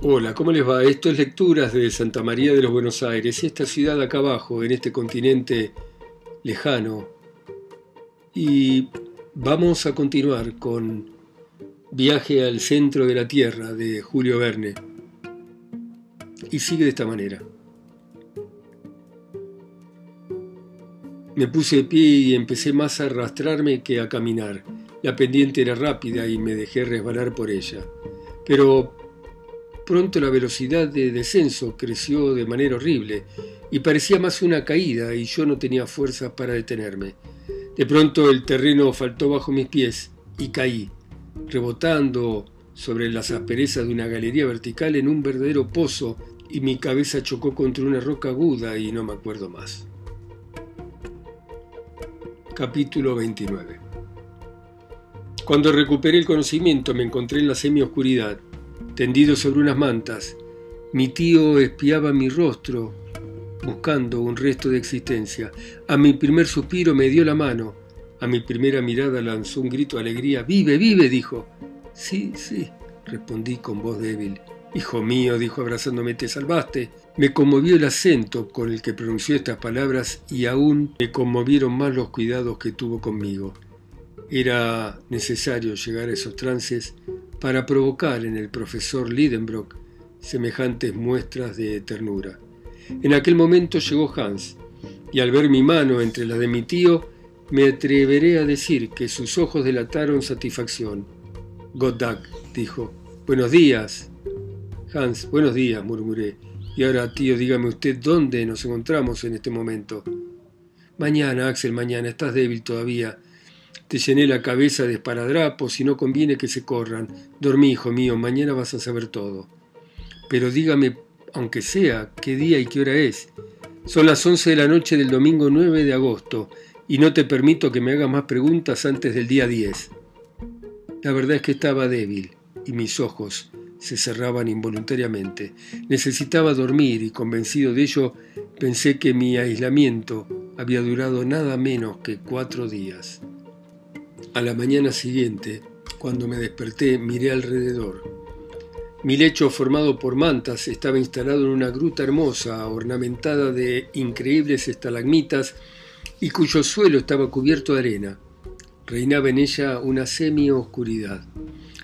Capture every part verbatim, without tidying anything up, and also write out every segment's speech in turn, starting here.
Hola, ¿cómo les va? Esto es Lecturas de Santa María de los Buenos Aires, esta ciudad acá abajo, en este continente lejano. Y vamos a continuar con Viaje al centro de la tierra, de Julio Verne. Y sigue de esta manera. Me puse de pie y empecé más a arrastrarme que a caminar. La pendiente era rápida y me dejé resbalar por ella. Pero pronto la velocidad de descenso creció de manera horrible y parecía más una caída y yo no tenía fuerzas para detenerme. De pronto el terreno faltó bajo mis pies y caí, rebotando sobre las asperezas de una galería vertical en un verdadero pozo, y mi cabeza chocó contra una roca aguda y no me acuerdo más. Capítulo veintinueve. Cuando recuperé el conocimiento me encontré en la semioscuridad, tendido sobre unas mantas. Mi tío espiaba mi rostro, buscando un resto de existencia. A mi primer suspiro me dio la mano. A mi primera mirada lanzó un grito de alegría. ¡Vive, vive!, dijo. Sí, sí, respondí con voz débil. Hijo mío, dijo abrazándome, te salvaste. Me conmovió el acento con el que pronunció estas palabras y aún me conmovieron más los cuidados que tuvo conmigo. Era necesario llegar a esos trances para provocar en el profesor Lidenbrock semejantes muestras de ternura. En aquel momento llegó Hans, y al ver mi mano entre las de mi tío, me atreveré a decir que sus ojos delataron satisfacción. Goddag, dijo. Buenos días. Hans, buenos días, murmuré. Y ahora, tío, dígame usted dónde nos encontramos en este momento. Mañana, Axel, mañana. Estás débil todavía. Te llené la cabeza de esparadrapos y no conviene que se corran. Dormí, hijo mío, mañana vas a saber todo. Pero dígame, aunque sea, qué día y qué hora es. Son las once de la noche del domingo nueve de agosto y no te permito que me hagas más preguntas antes del día diez. La verdad es que estaba débil y mis ojos se cerraban involuntariamente. Necesitaba dormir y, convencido de ello, pensé que mi aislamiento había durado nada menos que cuatro días. A la mañana siguiente, cuando me desperté, miré alrededor. Mi lecho, formado por mantas, estaba instalado en una gruta hermosa, ornamentada de increíbles estalagmitas y cuyo suelo estaba cubierto de arena. Reinaba en ella una semioscuridad.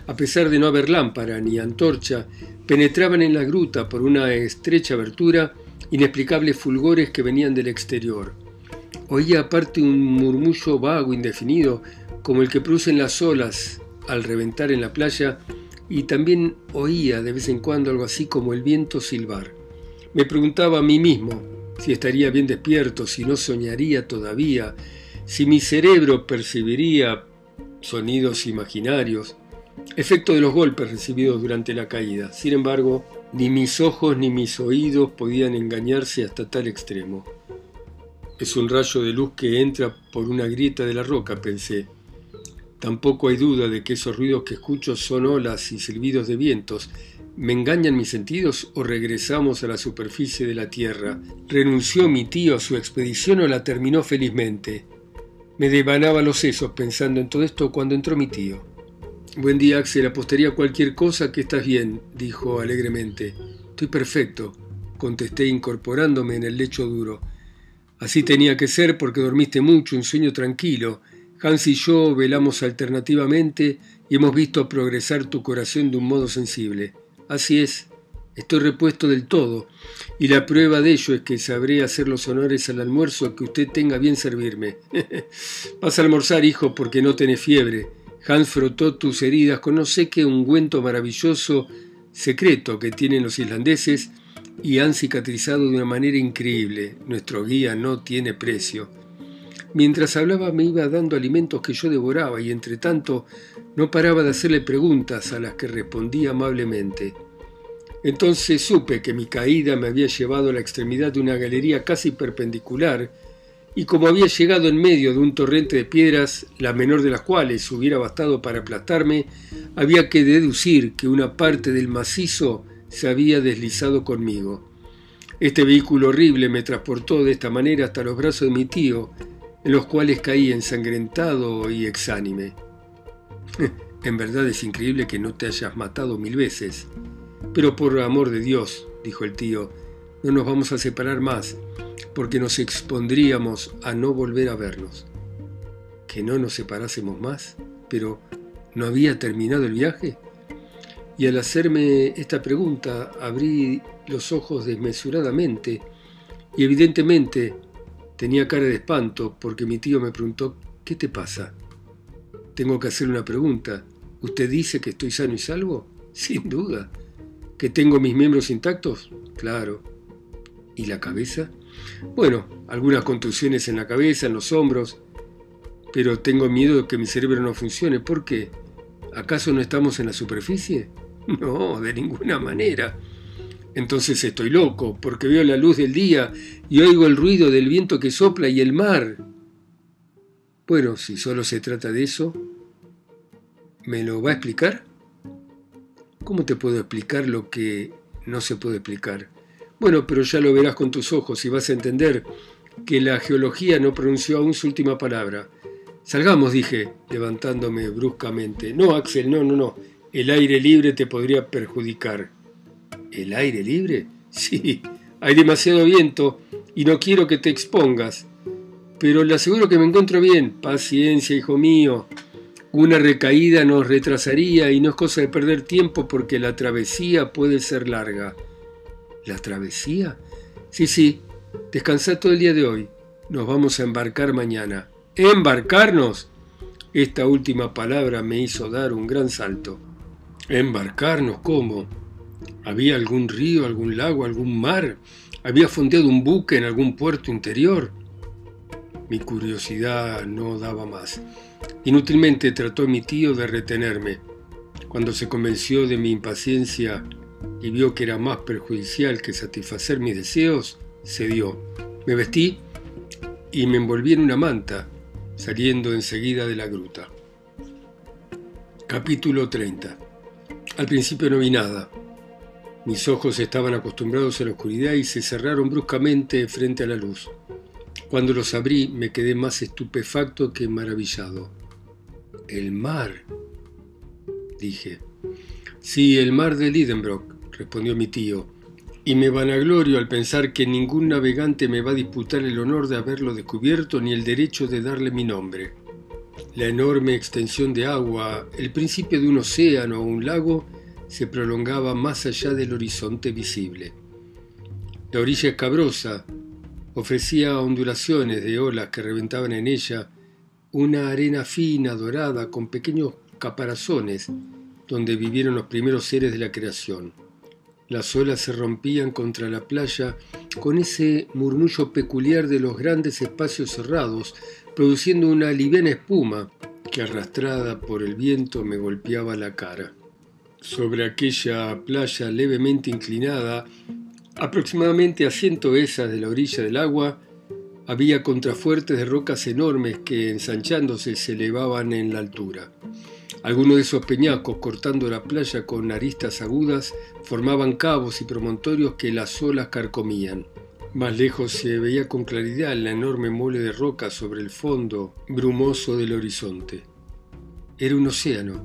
A pesar de no haber lámpara ni antorcha, penetraban en la gruta por una estrecha abertura inexplicables fulgores que venían del exterior. Oía aparte un murmullo vago, indefinido, como el que producen las olas al reventar en la playa, y también oía de vez en cuando algo así como el viento silbar. Me preguntaba a mí mismo si estaría bien despierto, si no soñaría todavía, si mi cerebro percibiría sonidos imaginarios, efecto de los golpes recibidos durante la caída. Sin embargo, ni mis ojos ni mis oídos podían engañarse hasta tal extremo. Es un rayo de luz que entra por una grieta de la roca, pensé. Tampoco hay duda de que esos ruidos que escucho son olas y silbidos de vientos. ¿Me engañan mis sentidos o regresamos a la superficie de la tierra? ¿Renunció mi tío a su expedición o la terminó felizmente? Me devanaba los sesos pensando en todo esto cuando entró mi tío. Buen día, Axel. Apostaría cualquier cosa que estás bien, dijo alegremente. Estoy perfecto, contesté incorporándome en el lecho duro. Así tenía que ser porque dormiste mucho, un sueño tranquilo. Hans y yo velamos alternativamente y hemos visto progresar tu corazón de un modo sensible. Así es, estoy repuesto del todo, y la prueba de ello es que sabré hacer los honores al almuerzo que usted tenga bien servirme. Vas a almorzar, hijo, porque no tenés fiebre. Hans frotó tus heridas con no sé qué ungüento maravilloso secreto que tienen los islandeses y han cicatrizado de una manera increíble. Nuestro guía no tiene precio. Mientras hablaba me iba dando alimentos que yo devoraba y, entre tanto, no paraba de hacerle preguntas a las que respondía amablemente. Entonces supe que mi caída me había llevado a la extremidad de una galería casi perpendicular y, como había llegado en medio de un torrente de piedras, la menor de las cuales hubiera bastado para aplastarme, había que deducir que una parte del macizo se había deslizado conmigo. Este vehículo horrible me transportó de esta manera hasta los brazos de mi tío, en los cuales caí ensangrentado y exánime. En verdad es increíble que no te hayas matado mil veces. Pero por amor de Dios, dijo el tío, no nos vamos a separar más, porque nos expondríamos a no volver a vernos. ¿Que no nos separásemos más? Pero ¿no había terminado el viaje? Y al hacerme esta pregunta, abrí los ojos desmesuradamente, y evidentemente tenía cara de espanto, porque mi tío me preguntó, ¿qué te pasa? Tengo que hacer una pregunta. ¿Usted dice que estoy sano y salvo? Sin duda. ¿Que tengo mis miembros intactos? Claro. ¿Y la cabeza? Bueno, algunas contusiones en la cabeza, en los hombros, pero tengo miedo de que mi cerebro no funcione. ¿Por qué? ¿Acaso no estamos en la superficie? No, de ninguna manera. Entonces estoy loco, porque veo la luz del día y oigo el ruido del viento que sopla y el mar. Bueno, si solo se trata de eso, ¿me lo va a explicar? ¿Cómo te puedo explicar lo que no se puede explicar? Bueno, pero ya lo verás con tus ojos y vas a entender que la geología no pronunció aún su última palabra. Salgamos, dije, levantándome bruscamente. No, Axel, no, no, no. El aire libre te podría perjudicar. ¿El aire libre? Sí, hay demasiado viento y no quiero que te expongas. Pero le aseguro que me encuentro bien. Paciencia, hijo mío. Una recaída nos retrasaría y no es cosa de perder tiempo porque la travesía puede ser larga. ¿La travesía? Sí, sí. Descansá todo el día de hoy. Nos vamos a embarcar mañana. ¿Embarcarnos? Esta última palabra me hizo dar un gran salto. ¿Embarcarnos? ¿Cómo? ¿Había algún río, algún lago, algún mar? ¿Había fondeado un buque en algún puerto interior? Mi curiosidad no daba más. Inútilmente trató mi tío de retenerme. Cuando se convenció de mi impaciencia y vio que era más perjudicial que satisfacer mis deseos, cedió. Me vestí y me envolví en una manta, saliendo enseguida de la gruta. Capítulo treinta. Al principio no vi nada. Mis ojos estaban acostumbrados a la oscuridad y se cerraron bruscamente frente a la luz. Cuando los abrí me quedé más estupefacto que maravillado. «El mar», dije. «Sí, el mar de Lidenbrock», respondió mi tío, «y me vanaglorio al pensar que ningún navegante me va a disputar el honor de haberlo descubierto ni el derecho de darle mi nombre. La enorme extensión de agua, el principio de un océano o un lago, se prolongaba más allá del horizonte visible. La orilla escabrosa ofrecía ondulaciones de olas que reventaban en ella, una arena fina, dorada, con pequeños caparazones, donde vivieron los primeros seres de la creación. Las olas se rompían contra la playa con ese murmullo peculiar de los grandes espacios cerrados, produciendo una liviana espuma que, arrastrada por el viento, me golpeaba la cara. Sobre aquella playa levemente inclinada, aproximadamente a ciento esas de la orilla del agua, había contrafuertes de rocas enormes que, ensanchándose, se elevaban en la altura. Algunos de esos peñascos, cortando la playa con aristas agudas, formaban cabos y promontorios que las olas carcomían. Más lejos se veía con claridad la enorme mole de roca sobre el fondo brumoso del horizonte. Era un océano,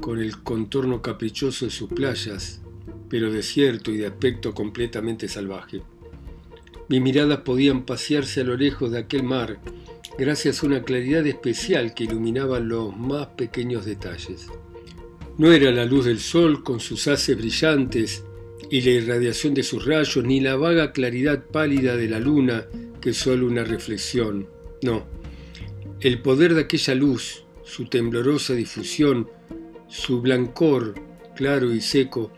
con el contorno caprichoso de sus playas, pero desierto y de aspecto completamente salvaje. Mis miradas podían pasearse a lo lejos de aquel mar, gracias a una claridad especial que iluminaba los más pequeños detalles. No era la luz del sol con sus haces brillantes y la irradiación de sus rayos, ni la vaga claridad pálida de la luna, que es solo una reflexión. No, el poder de aquella luz, su temblorosa difusión, su blancor claro y seco,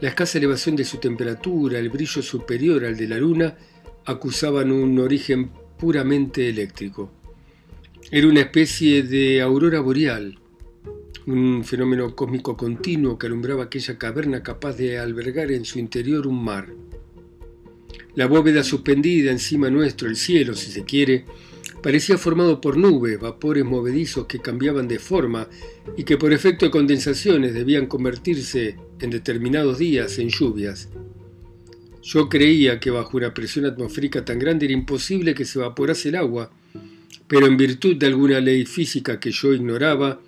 la escasa elevación de su temperatura, el brillo superior al de la luna, acusaban un origen puramente eléctrico. Era una especie de aurora boreal, un fenómeno cósmico continuo que alumbraba aquella caverna capaz de albergar en su interior un mar. La bóveda suspendida encima nuestro, el cielo, si se quiere, parecía formado por nubes, vapores movedizos que cambiaban de forma y que por efecto de condensaciones debían convertirse en determinados días en lluvias. Yo creía que bajo una presión atmosférica tan grande era imposible que se evaporase el agua, pero en virtud de alguna ley física que yo ignoraba,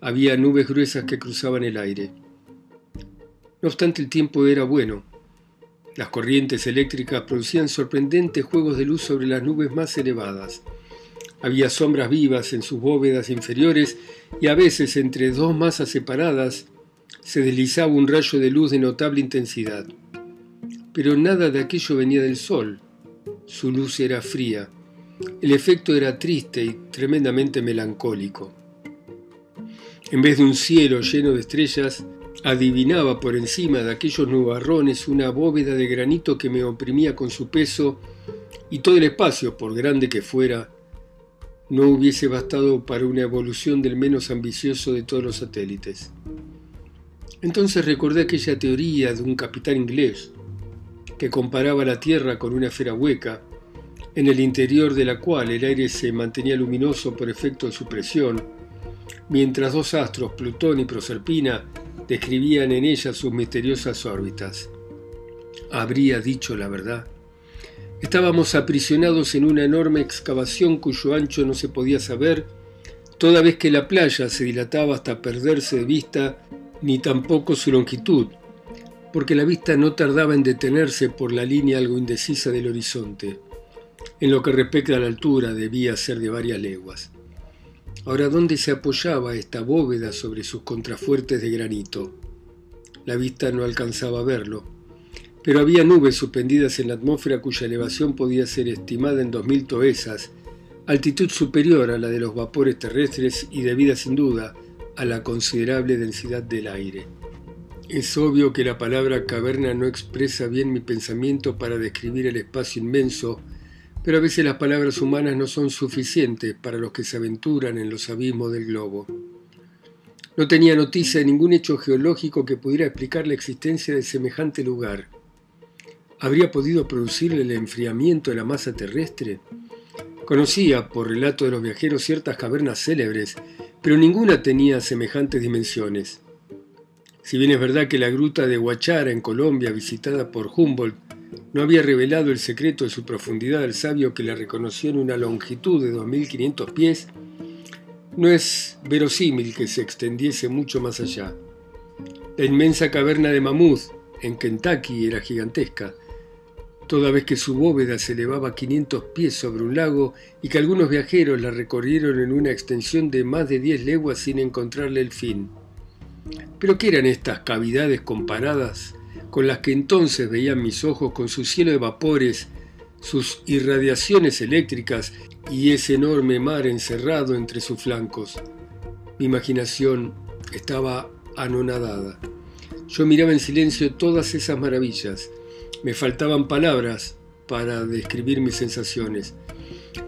había nubes gruesas que cruzaban el aire. No obstante, el tiempo era bueno. Las corrientes eléctricas producían sorprendentes juegos de luz sobre las nubes más elevadas. Había sombras vivas en sus bóvedas inferiores y a veces entre dos masas separadas se deslizaba un rayo de luz de notable intensidad. Pero nada de aquello venía del sol. Su luz era fría. El efecto era triste y tremendamente melancólico. En vez de un cielo lleno de estrellas, adivinaba por encima de aquellos nubarrones una bóveda de granito que me oprimía con su peso, y todo el espacio, por grande que fuera, no hubiese bastado para una evolución del menos ambicioso de todos los satélites. Entonces recordé aquella teoría de un capitán inglés que comparaba la Tierra con una esfera hueca, en el interior de la cual el aire se mantenía luminoso por efecto de su presión, mientras dos astros, Plutón y Proserpina, describían en ella sus misteriosas órbitas. Habría dicho la verdad. Estábamos aprisionados en una enorme excavación cuyo ancho no se podía saber, toda vez que la playa se dilataba hasta perderse de vista, ni tampoco su longitud, porque la vista no tardaba en detenerse por la línea algo indecisa del horizonte. En lo que respecta a la altura, debía ser de varias leguas. Ahora, ¿dónde se apoyaba esta bóveda sobre sus contrafuertes de granito? La vista no alcanzaba a verlo, pero había nubes suspendidas en la atmósfera cuya elevación podía ser estimada en dos mil toesas, altitud superior a la de los vapores terrestres y debida sin duda a la considerable densidad del aire. Es obvio que la palabra caverna no expresa bien mi pensamiento para describir el espacio inmenso, pero a veces las palabras humanas no son suficientes para los que se aventuran en los abismos del globo. No tenía noticia de ningún hecho geológico que pudiera explicar la existencia de semejante lugar. ¿Habría podido producirle el enfriamiento de la masa terrestre? Conocía, por relato de los viajeros, ciertas cavernas célebres, pero ninguna tenía semejantes dimensiones. Si bien es verdad que la gruta de Huachara, en Colombia, visitada por Humboldt, no había revelado el secreto de su profundidad al sabio que la reconoció en una longitud de dos mil quinientos pies, no es verosímil que se extendiese mucho más allá. La inmensa caverna de Mammoth, en Kentucky, era gigantesca, toda vez que su bóveda se elevaba quinientos pies sobre un lago y que algunos viajeros la recorrieron en una extensión de más de diez leguas sin encontrarle el fin. ¿Pero qué eran estas cavidades comparadas con las que entonces veían mis ojos, con su cielo de vapores, sus irradiaciones eléctricas y ese enorme mar encerrado entre sus flancos? Mi imaginación estaba anonadada. Yo miraba en silencio todas esas maravillas. Me faltaban palabras para describir mis sensaciones.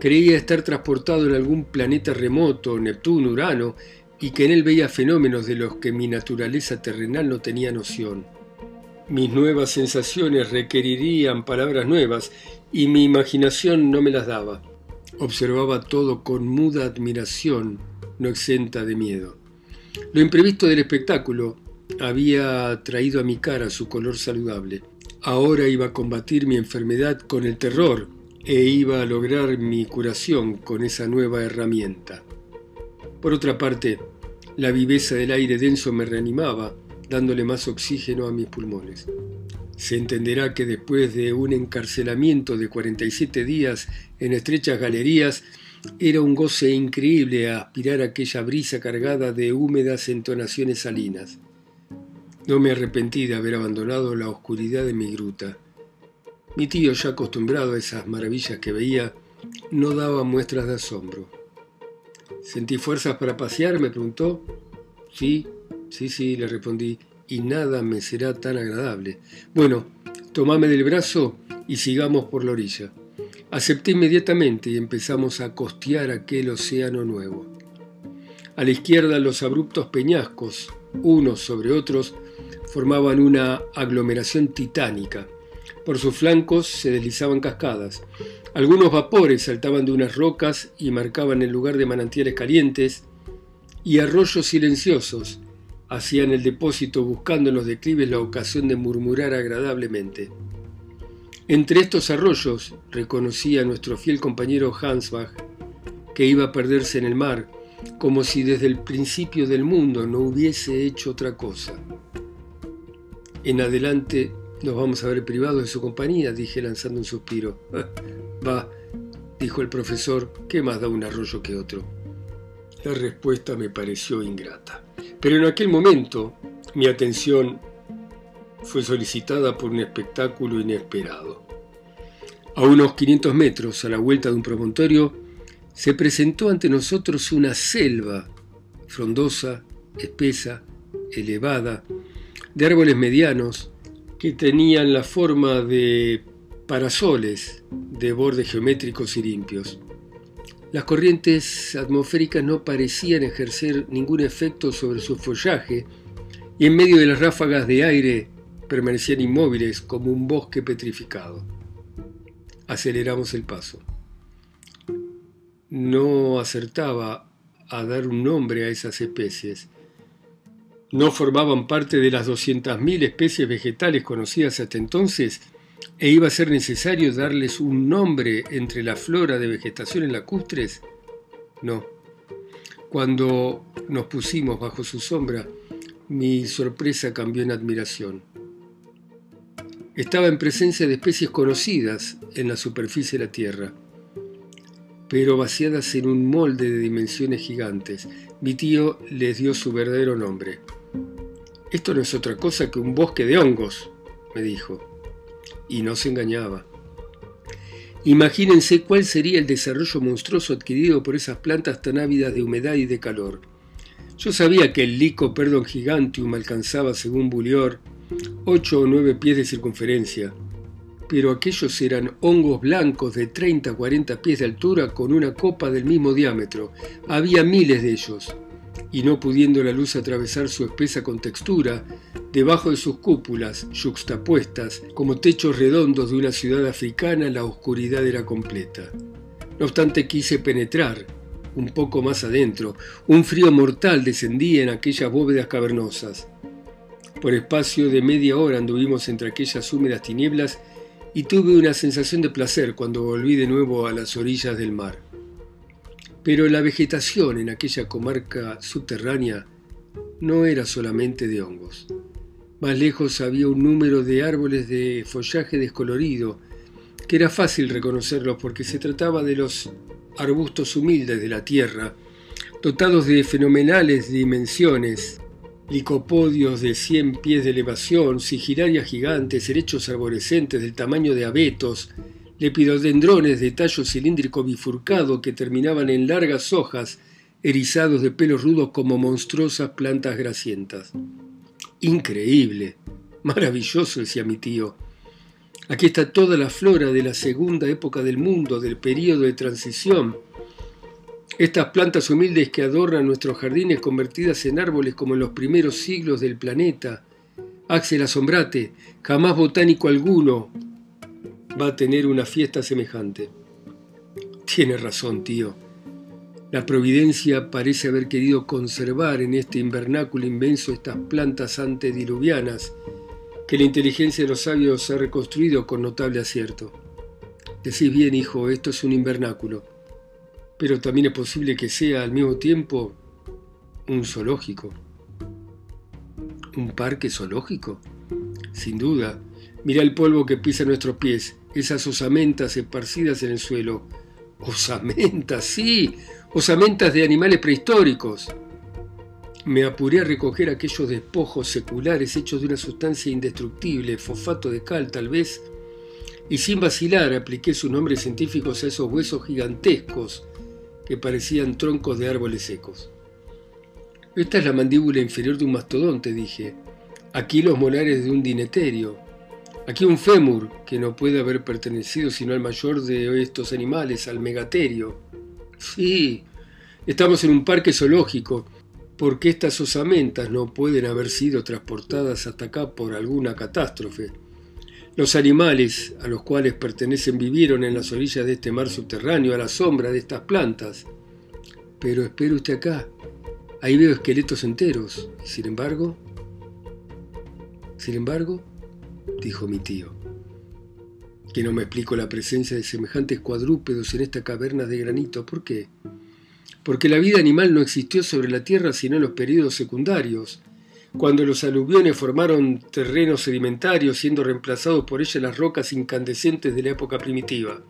Creía estar transportado en algún planeta remoto, Neptuno, Urano, y que en él veía fenómenos de los que mi naturaleza terrenal no tenía noción. Mis nuevas sensaciones requerirían palabras nuevas, y mi imaginación no me las daba. Observaba todo con muda admiración, no exenta de miedo. Lo imprevisto del espectáculo había traído a mi cara su color saludable. Ahora iba a combatir mi enfermedad con el terror, e iba a lograr mi curación con esa nueva herramienta. Por otra parte, la viveza del aire denso me reanimaba, dándole más oxígeno a mis pulmones. Se entenderá que después de un encarcelamiento de cuarenta y siete días en estrechas galerías, era un goce increíble aspirar aquella brisa cargada de húmedas entonaciones salinas. No me arrepentí de haber abandonado la oscuridad de mi gruta. Mi tío, ya acostumbrado a esas maravillas que veía, no daba muestras de asombro. —¿Sentí fuerzas para pasear? —me preguntó. —Sí. Sí, sí, le respondí, y nada me será tan agradable. Bueno, tomame del brazo y sigamos por la orilla. Acepté inmediatamente y empezamos a costear aquel océano nuevo. A la izquierda, los abruptos peñascos, unos sobre otros, formaban una aglomeración titánica. Por sus flancos se deslizaban cascadas. Algunos vapores saltaban de unas rocas y marcaban el lugar de manantiales calientes, y arroyos silenciosos hacían el depósito, buscando en los declives la ocasión de murmurar agradablemente. Entre estos arroyos reconocí a nuestro fiel compañero Hansbach, que iba a perderse en el mar, como si desde el principio del mundo no hubiese hecho otra cosa. En adelante nos vamos a ver privados de su compañía, dije lanzando un suspiro. «Va», dijo el profesor, «¿qué más da un arroyo que otro?». La respuesta me pareció ingrata. Pero en aquel momento mi atención fue solicitada por un espectáculo inesperado. A unos quinientos metros, a la vuelta de un promontorio, se presentó ante nosotros una selva frondosa, espesa, elevada, de árboles medianos que tenían la forma de parasoles de bordes geométricos y limpios. Las corrientes atmosféricas no parecían ejercer ningún efecto sobre su follaje y en medio de las ráfagas de aire permanecían inmóviles como un bosque petrificado. Aceleramos el paso. No acertaba a dar un nombre a esas especies. No formaban parte de las doscientas mil especies vegetales conocidas hasta entonces e iba a ser necesario darles un nombre entre la flora de vegetaciones lacustres. No. Cuando nos pusimos bajo su sombra, mi sorpresa cambió en admiración. Estaba en presencia de especies conocidas en la superficie de la Tierra, pero vaciadas en un molde de dimensiones gigantes. Mi tío les dio su verdadero nombre. «Esto no es otra cosa que un bosque de hongos», me dijo. Y no se engañaba. Imagínense cuál sería el desarrollo monstruoso adquirido por esas plantas tan ávidas de humedad y de calor. Yo sabía que el lico perdón Gigantium alcanzaba, según Bulior, ocho o nueve pies de circunferencia, pero aquellos eran hongos blancos de treinta a cuarenta pies de altura con una copa del mismo diámetro. Había miles de ellos, y no pudiendo la luz atravesar su espesa contextura, debajo de sus cúpulas, yuxtapuestas, como techos redondos de una ciudad africana, la oscuridad era completa. No obstante, quise penetrar un poco más adentro. Un frío mortal descendía en aquellas bóvedas cavernosas. Por espacio de media hora anduvimos entre aquellas húmedas tinieblas y tuve una sensación de placer cuando volví de nuevo a las orillas del mar. Pero la vegetación en aquella comarca subterránea no era solamente de hongos. Más lejos había un número de árboles de follaje descolorido, que era fácil reconocerlos porque se trataba de los arbustos humildes de la tierra, dotados de fenomenales dimensiones, licopodios de cien pies de elevación, sigilarias gigantes, helechos arborescentes del tamaño de abetos, lepidodendrones de tallo cilíndrico bifurcado que terminaban en largas hojas, erizados de pelos rudos como monstruosas plantas grasientas. Increíble, maravilloso, decía mi tío. Aquí está toda la flora de la segunda época del mundo, del período de transición. Estas plantas humildes que adornan nuestros jardines convertidas en árboles como en los primeros siglos del planeta. Axel, asombrate, jamás botánico alguno va a tener una fiesta semejante. Tienes razón, tío. La providencia parece haber querido conservar en este invernáculo inmenso estas plantas antediluvianas que la inteligencia de los sabios ha reconstruido con notable acierto. Decís bien, hijo, esto es un invernáculo. Pero también es posible que sea al mismo tiempo un zoológico. ¿Un parque zoológico? Sin duda. Mirá el polvo que pisa nuestros pies, esas osamentas esparcidas en el suelo. ¡Osamentas, sí! ¡Osamentas de animales prehistóricos! Me apuré a recoger aquellos despojos seculares hechos de una sustancia indestructible, fosfato de cal tal vez, y sin vacilar apliqué sus nombres científicos a esos huesos gigantescos que parecían troncos de árboles secos. Esta es la mandíbula inferior de un mastodonte, dije. Aquí los molares de un dineterio. Aquí un fémur, que no puede haber pertenecido sino al mayor de estos animales, al megaterio. Sí, estamos en un parque zoológico, porque estas osamentas no pueden haber sido transportadas hasta acá por alguna catástrofe. Los animales a los cuales pertenecen vivieron en las orillas de este mar subterráneo, a la sombra de estas plantas. Pero espere usted acá. Ahí veo esqueletos enteros. Sin embargo... Sin embargo, dijo mi tío, que no me explico la presencia de semejantes cuadrúpedos en esta caverna de granito. ¿Por qué? Porque la vida animal no existió sobre la tierra sino en los períodos secundarios, cuando los aluviones formaron terrenos sedimentarios, siendo reemplazados por ellas las rocas incandescentes de la época primitiva.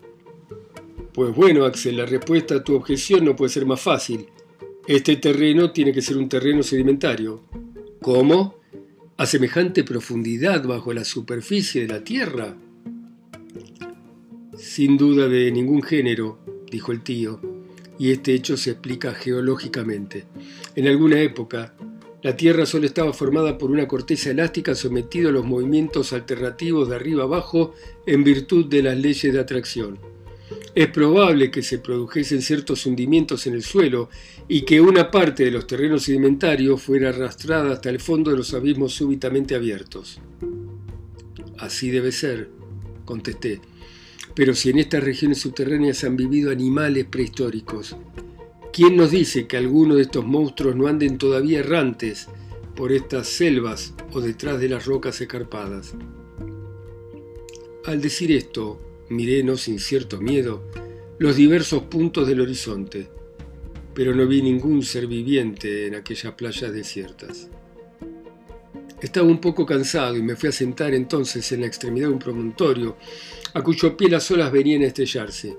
Pues bueno, Axel, la respuesta a tu objeción no puede ser más fácil. Este terreno tiene que ser un terreno sedimentario. ¿Cómo? ¿A semejante profundidad bajo la superficie de la Tierra? Sin duda de ningún género, dijo el tío, y este hecho se explica geológicamente. En alguna época, la Tierra solo estaba formada por una corteza elástica sometida a los movimientos alternativos de arriba abajo en virtud de las leyes de atracción. Es probable que se produjesen ciertos hundimientos en el suelo y que una parte de los terrenos sedimentarios fuera arrastrada hasta el fondo de los abismos súbitamente abiertos. Así debe ser, contesté. Pero si en estas regiones subterráneas han vivido animales prehistóricos, ¿quién nos dice que algunos de estos monstruos no anden todavía errantes por estas selvas o detrás de las rocas escarpadas? Al decir esto, miré, no sin cierto miedo, los diversos puntos del horizonte, pero no vi ningún ser viviente en aquellas playas desiertas. Estaba un poco cansado y me fui a sentar entonces en la extremidad de un promontorio, a cuyo pie las olas venían a estrellarse.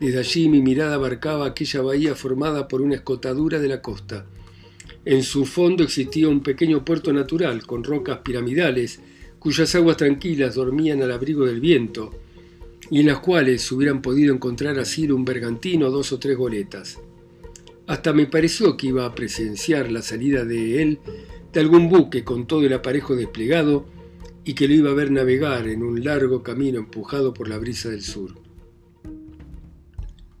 Desde allí mi mirada abarcaba aquella bahía formada por una escotadura de la costa. En su fondo existía un pequeño puerto natural, con rocas piramidales, cuyas aguas tranquilas dormían al abrigo del viento, y en las cuales hubieran podido encontrar asilo un bergantino o dos o tres goletas. Hasta me pareció que iba a presenciar la salida de él de algún buque con todo el aparejo desplegado y que lo iba a ver navegar en un largo camino empujado por la brisa del sur.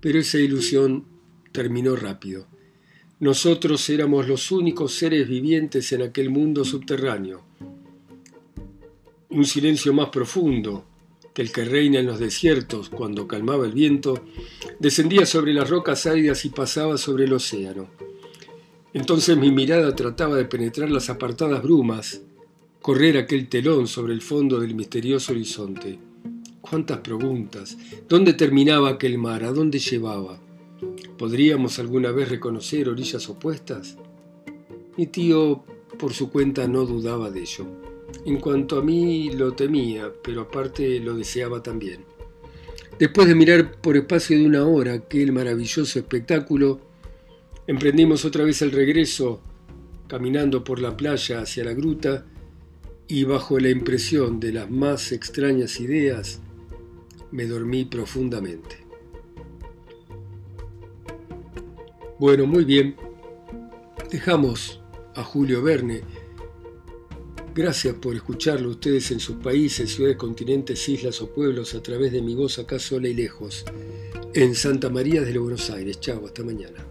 Pero esa ilusión terminó rápido. Nosotros éramos los únicos seres vivientes en aquel mundo subterráneo. Un silencio más profundo que el que reina en los desiertos cuando calmaba el viento, descendía sobre las rocas áridas y pasaba sobre el océano. Entonces mi mirada trataba de penetrar las apartadas brumas, correr aquel telón sobre el fondo del misterioso horizonte. ¡Cuántas preguntas! ¿Dónde terminaba aquel mar? ¿A dónde llevaba? ¿Podríamos alguna vez reconocer orillas opuestas? Mi tío, por su cuenta, no dudaba de ello. En cuanto a mí, lo temía, pero aparte lo deseaba también. Después de mirar por espacio de una hora aquel maravilloso espectáculo, emprendimos otra vez el regreso, caminando por la playa hacia la gruta, y bajo la impresión de las más extrañas ideas, me dormí profundamente. Bueno, muy bien. Dejamos a Julio Verne. Gracias por escucharlo ustedes en sus países, ciudades, continentes, islas o pueblos a través de mi voz acá sola y lejos, en Santa María de los Buenos Aires. Chau, hasta mañana.